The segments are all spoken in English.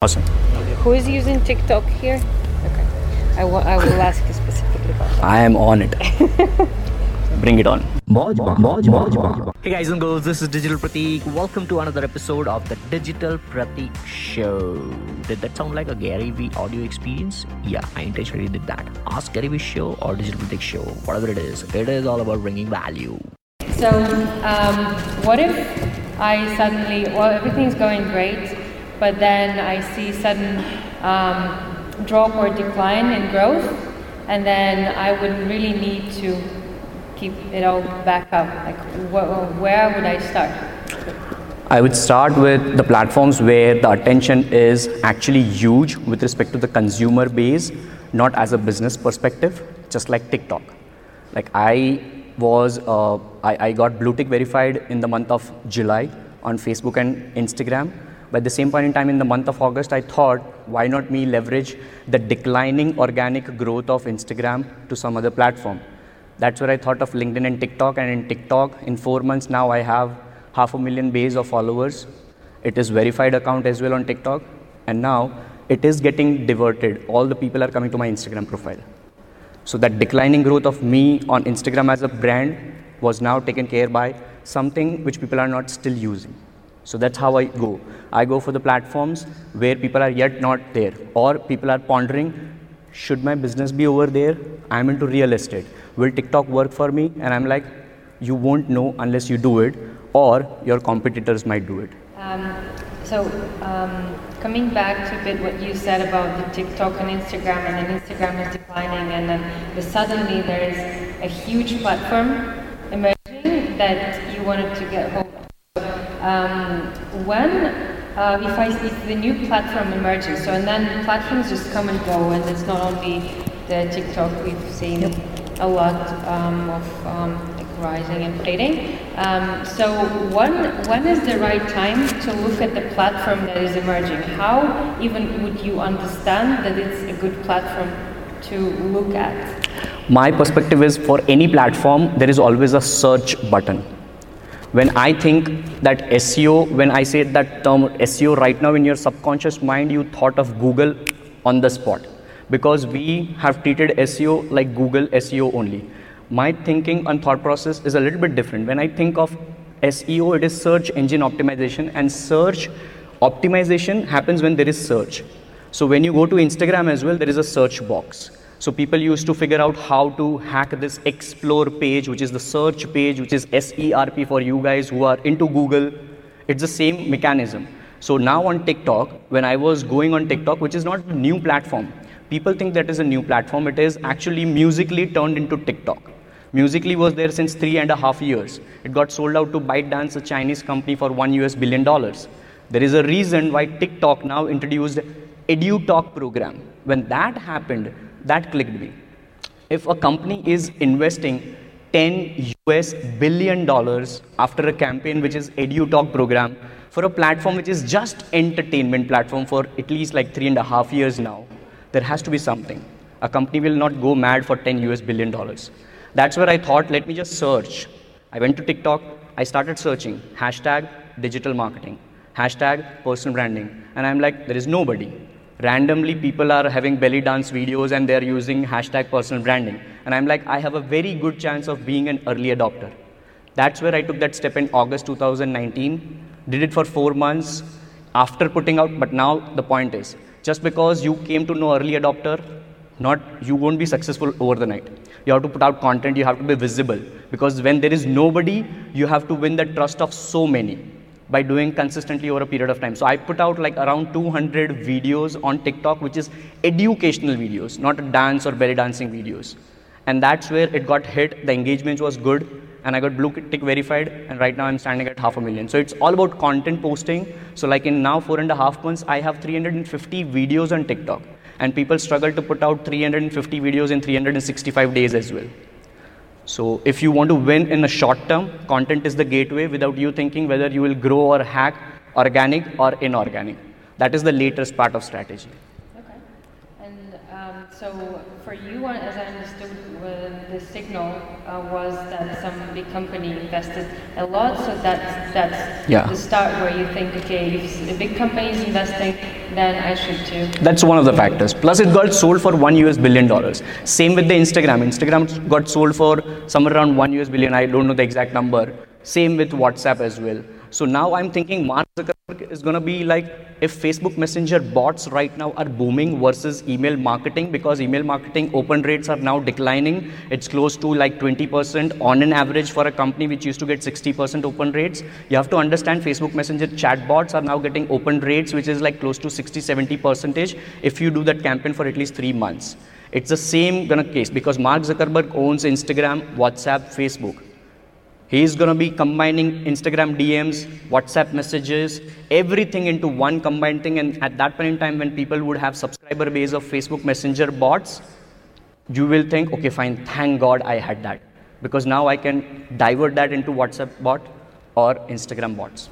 Awesome. Who is using TikTok here? Okay. I will ask you specifically about that. I am on it. Bring it on. Hey guys and girls, this is Digital Pratik. Welcome to another episode of the Digital Pratik Show. Did that sound like a Gary V audio experience? Yeah, I intentionally did that. Ask Gary V Show or Digital Pratik Show, whatever it is all about bringing value. So, what if I suddenly, well, everything's going great, but then I see sudden drop or decline in growth, and then I would really need to keep it all back up. Like, where would I start? I would start with the platforms where the attention is actually huge with respect to the consumer base, not as a business perspective, just like TikTok. Like I got blue tick verified in the month of July on Facebook and Instagram. But at the same point in time, in the month of August, I thought, why not me leverage the declining organic growth of Instagram to some other platform? That's where I thought of LinkedIn and TikTok. And in TikTok, in 4 months now, I have 500,000 base of followers. It is verified account as well on TikTok. And now it is getting diverted. All the people are coming to my Instagram profile. So that declining growth of me on Instagram as a brand was now taken care by something which people are not still using. So that's how I go. I go for the platforms where people are yet not there, or people are pondering, should my business be over there? I'm into real estate. Will TikTok work for me? And I'm like, you won't know unless you do it, or your competitors might do it. Coming back to a bit what you said about the TikTok and Instagram, and then Instagram is declining, and then suddenly there is a huge platform emerging that you wanted to get hold of. If the new platform emerges, so and then platforms just come and go, and it's not only the TikTok. We've seen a lot of rising and fading. So when is the right time to look at the platform that is emerging? How even would you understand that it's a good platform to look at? My perspective is, for any platform, there is always a search button. When I think that SEO, when I say that term SEO, right now in your subconscious mind, you thought of Google on the spot, because we have treated SEO like Google SEO only. My thinking and thought process is a little bit different. When I think of SEO, it is search engine optimization, and search optimization happens when there is search. So when you go to Instagram as well, there is a search box. So people used to figure out how to hack this explore page, which is the search page, which is SERP for you guys who are into Google. It's the same mechanism. So now on TikTok, when I was going on TikTok, which is not a new platform, people think that is a new platform. It is actually Musical.ly turned into TikTok. Musical.ly was there since 3.5 years. It got sold out to ByteDance, a Chinese company, for $1 billion. There is a reason why TikTok now introduced EduTalk program. When that happened, that clicked me. If a company is investing $10 billion after a campaign which is EduTalk program for a platform which is just entertainment platform for at least like 3.5 years now, there has to be something. A company will not go mad for $10 billion. That's where I thought, let me just search. I went to TikTok. I started searching hashtag digital marketing, hashtag personal branding, and I'm like, there is nobody. Randomly people are having belly dance videos and they're using hashtag personal branding. And I'm like, I have a very good chance of being an early adopter. That's where I took that step in August 2019, did it for 4 months after putting out. But now the point is, just because you came to know early adopter, you won't be successful overnight. You have to put out content, you have to be visible, because when there is nobody, you have to win the trust of so many by doing consistently over a period of time. So I put out like around 200 videos on TikTok, which is educational videos, not dance or belly dancing videos. And that's where it got hit. The engagement was good and I got blue tick verified. And right now I'm standing at 500,000. So it's all about content posting. So like in now 4.5 months, I have 350 videos on TikTok, and people struggle to put out 350 videos in 365 days as well. So if you want to win in the short term, content is the gateway, without you thinking whether you will grow or hack, organic or inorganic. That is the latest part of strategy. Okay. And So for you, as I understood, the signal was that some big company invested a lot. So that's the start where you think, okay, if a big company is investing, then I should too. That's one of the factors. Plus, it got sold for $1 billion. Same with the Instagram. Instagram got sold for somewhere around $1 billion. I don't know the exact number. Same with WhatsApp as well. So now I'm thinking Mark Zuckerberg is going to be like, if Facebook Messenger bots right now are booming versus email marketing, because email marketing open rates are now declining. It's close to like 20% on an average for a company which used to get 60% open rates. You have to understand Facebook Messenger chatbots are now getting open rates, which is like close to 60-70% if you do that campaign for at least 3 months. It's the same kind of case because Mark Zuckerberg owns Instagram, WhatsApp, Facebook. He is going to be combining Instagram DMs, WhatsApp messages, everything into one combined thing. And at that point in time, when people would have subscriber base of Facebook Messenger bots, you will think, okay, fine, thank God I had that. Because now I can divert that into WhatsApp bot or Instagram bots.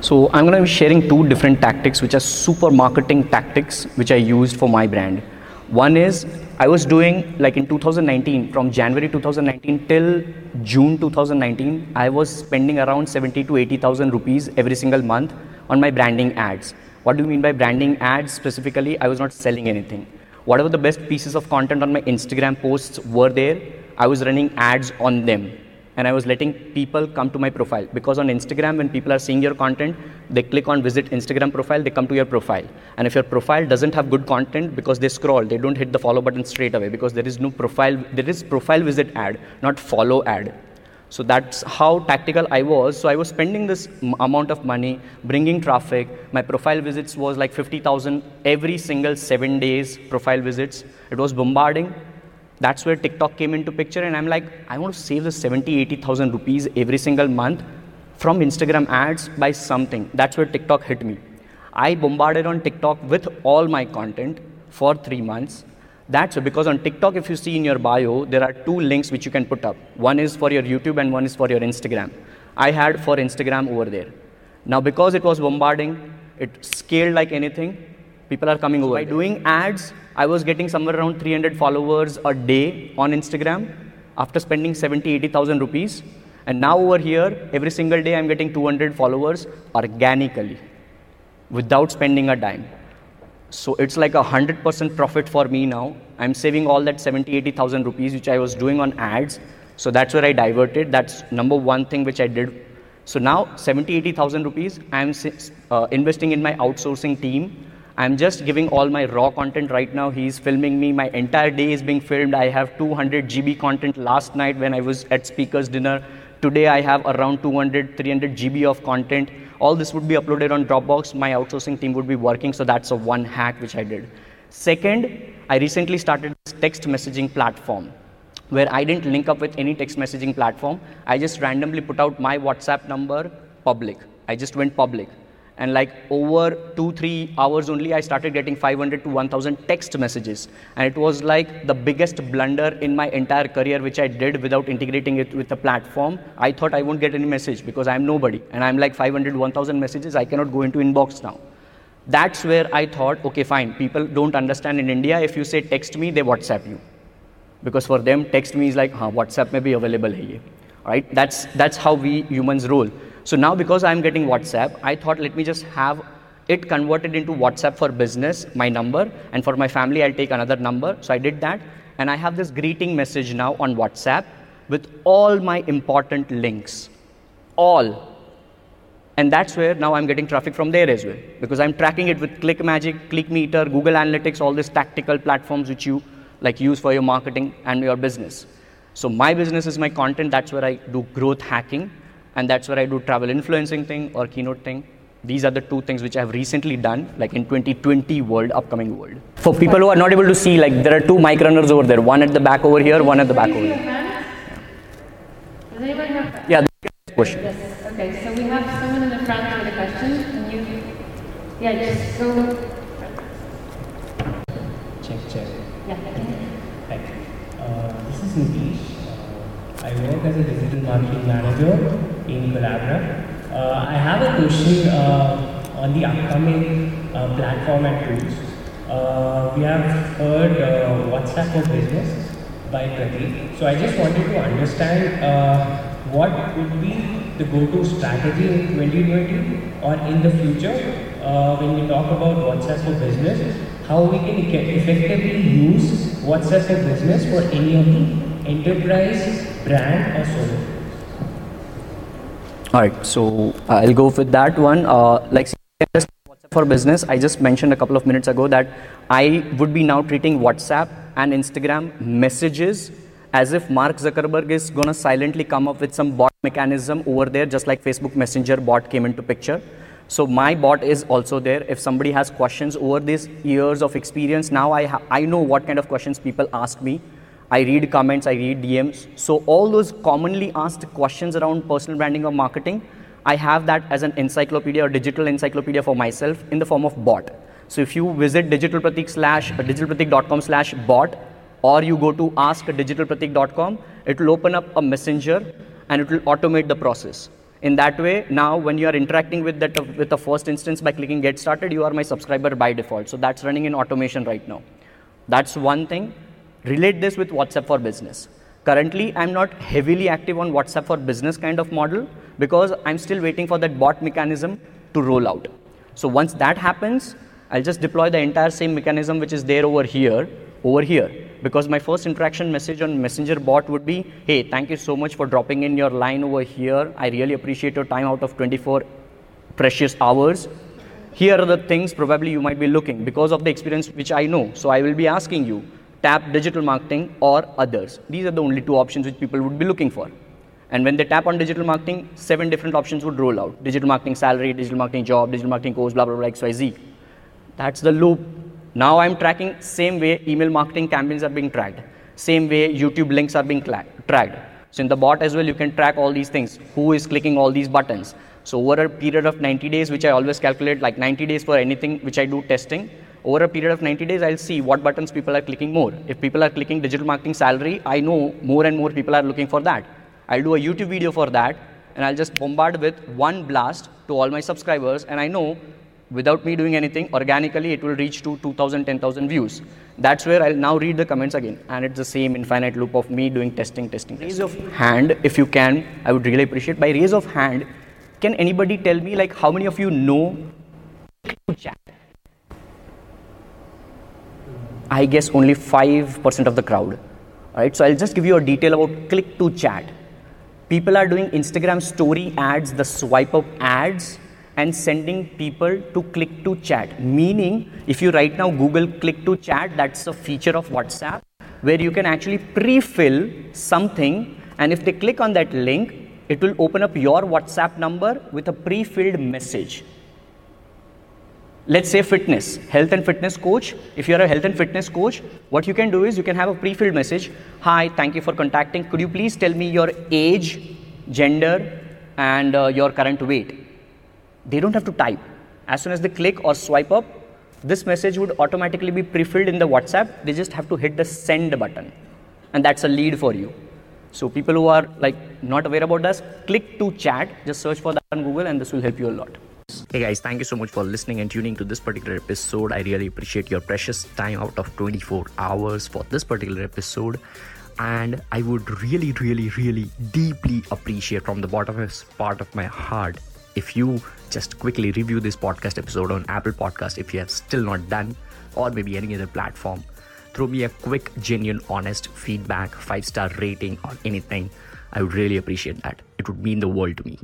So I'm going to be sharing two different tactics, which are super marketing tactics, which I used for my brand. One is I was doing like in 2019, from January 2019 till June 2019, I was spending around 70 to 80,000 rupees every single month on my branding ads. What do you mean by branding ads specifically? I was not selling anything. Whatever the best pieces of content on my Instagram posts were there, I was running ads on them. And I was letting people come to my profile. Because on Instagram, when people are seeing your content, they click on visit Instagram profile, they come to your profile. And if your profile doesn't have good content, because they scroll, they don't hit the follow button straight away because there is no profile, there is profile visit ad, not follow ad. So that's how tactical I was. So I was spending this amount of money, bringing traffic. My profile visits was like 50,000 every single 7 days profile visits. It was bombarding. That's where TikTok came into picture, and I'm like, I want to save the 70-80,000 rupees every single month from Instagram ads by something. That's where TikTok hit me. I bombarded on TikTok with all my content for 3 months. That's because on TikTok, if you see in your bio, there are two links which you can put up. One is for your YouTube and one is for your Instagram. I had for Instagram over there. Now, because it was bombarding, it scaled like anything. People are coming over. By doing ads, I was getting somewhere around 300 followers a day on Instagram after spending 70-80,000 rupees. And now over here, every single day, I'm getting 200 followers organically without spending a dime. So it's like 100% profit for me now. I'm saving all that 70-80,000 rupees, which I was doing on ads. So that's where I diverted. That's number one thing which I did. So now 70-80,000 rupees, I'm investing in my outsourcing team. I'm just giving all my raw content right now. He's filming me. My entire day is being filmed. I have 200 GB content last night when I was at speakers dinner. Today I have around 200-300 GB of content. All this would be uploaded on Dropbox. My outsourcing team would be working. So that's a one hack which I did. Second, I recently started this text messaging platform where I didn't link up with any text messaging platform. I just randomly put out my WhatsApp number public. I just went public. And like over 2-3 hours only, I started getting 500 to 1,000 text messages. And it was like the biggest blunder in my entire career, which I did without integrating it with the platform. I thought I won't get any message because I'm nobody. And I'm like 500, 1,000 messages. I cannot go into inbox now. That's where I thought, okay, fine. People don't understand in India. If you say text me, they WhatsApp you. Because for them, text me is like, WhatsApp may be available here. Right? That's how we humans roll. So now because I'm getting WhatsApp, I thought let me just have it converted into WhatsApp for business, my number, and for my family I'll take another number. So I did that and I have this greeting message now on WhatsApp with all my important links, all. And that's where now I'm getting traffic from there as well because I'm tracking it with ClickMagick, ClickMeter, Google Analytics, all these tactical platforms which you like use for your marketing and your business. So my business is my content, that's where I do growth hacking. And that's where I do travel influencing thing or keynote thing. These are the two things which I have recently done, like in 2020 world, upcoming world. For people who are not able to see, like there are two mic runners over there. One at the back over here, one at the back over here. Does anyone have fans? Yeah, the question. Yes. Okay, so we have someone in the front with a question. And you, just go. Check. Yeah, okay. This is Nidhi. I work as a digital marketing manager in Calabria. I have a question on the upcoming platform and tools. We have heard WhatsApp for Business by Pratik. So I just wanted to understand what would be the go-to strategy in 2020 or in the future when we talk about WhatsApp for Business, how we can effectively use WhatsApp for Business for any of the enterprise, brand or solo. Alright, so I'll go with that one. Like WhatsApp for Business, I just mentioned a couple of minutes ago that I would be now treating WhatsApp and Instagram messages as if Mark Zuckerberg is going to silently come up with some bot mechanism over there, just like Facebook Messenger bot came into picture. So my bot is also there. If somebody has questions over these years of experience, now I know what kind of questions people ask me. I read comments, I read DMs. So all those commonly asked questions around personal branding or marketing, I have that as an encyclopedia or digital encyclopedia for myself in the form of bot. So if you visit digitalpratik.com/bot, or you go to askdigitalpratik.com, it will open up a messenger and it will automate the process. In that way, now when you are interacting with the first instance by clicking get started, you are my subscriber by default. So that's running in automation right now. That's one thing. Relate this with WhatsApp for Business. Currently, I'm not heavily active on WhatsApp for Business kind of model because I'm still waiting for that bot mechanism to roll out. So once that happens, I'll just deploy the entire same mechanism which is there over here, because my first interaction message on Messenger bot would be, hey, thank you so much for dropping in your line over here. I really appreciate your time out of 24 precious hours. Here are the things probably you might be looking because of the experience which I know. So I will be asking you, tap digital marketing or others. These are the only two options which people would be looking for. And when they tap on digital marketing, 7 different options would roll out. Digital marketing salary, digital marketing job, digital marketing course, blah, blah, blah, XYZ. That's the loop. Now I'm tracking same way email marketing campaigns are being tracked. Same way YouTube links are being tracked. So in the bot as well, you can track all these things. Who is clicking all these buttons? So over a period of 90 days, which I always calculate like 90 days for anything which I do testing, over a period of 90 days, I'll see what buttons people are clicking more. If people are clicking digital marketing salary, I know more and more people are looking for that. I'll do a YouTube video for that, and I'll just bombard with one blast to all my subscribers, and I know without me doing anything, organically, it will reach to 2,000, 10,000 views. That's where I'll now read the comments again, and it's the same infinite loop of me doing testing. Raise of hand, if you can, I would really appreciate. By raise of hand, can anybody tell me like how many of you know chat? I guess only 5% of the crowd. All right, so I'll just give you a detail about click to chat. People are doing Instagram story ads, the swipe up ads, and sending people to click to chat. Meaning, if you right now Google click to chat, that's a feature of WhatsApp where you can actually pre-fill something, and if they click on that link, it will open up your WhatsApp number with a pre-filled message. Let's say fitness, health and fitness coach. If you're a health and fitness coach, what you can do is you can have a pre-filled message. Hi, thank you for contacting. Could you please tell me your age, gender, and your current weight? They don't have to type. As soon as they click or swipe up, this message would automatically be pre-filled in the WhatsApp. They just have to hit the send button. And that's a lead for you. So people who are like not aware about us, click to chat. Just search for that on Google and this will help you a lot. Hey guys, thank you so much for listening and tuning to this particular episode. I really appreciate your precious time out of 24 hours for this particular episode. And I would really, really, really deeply appreciate from the bottom part of my heart if you just quickly review this podcast episode on Apple Podcast if you have still not done, or maybe any other platform. Throw me a quick, genuine, honest feedback, 5-star rating or anything. I would really appreciate that. It would mean the world to me.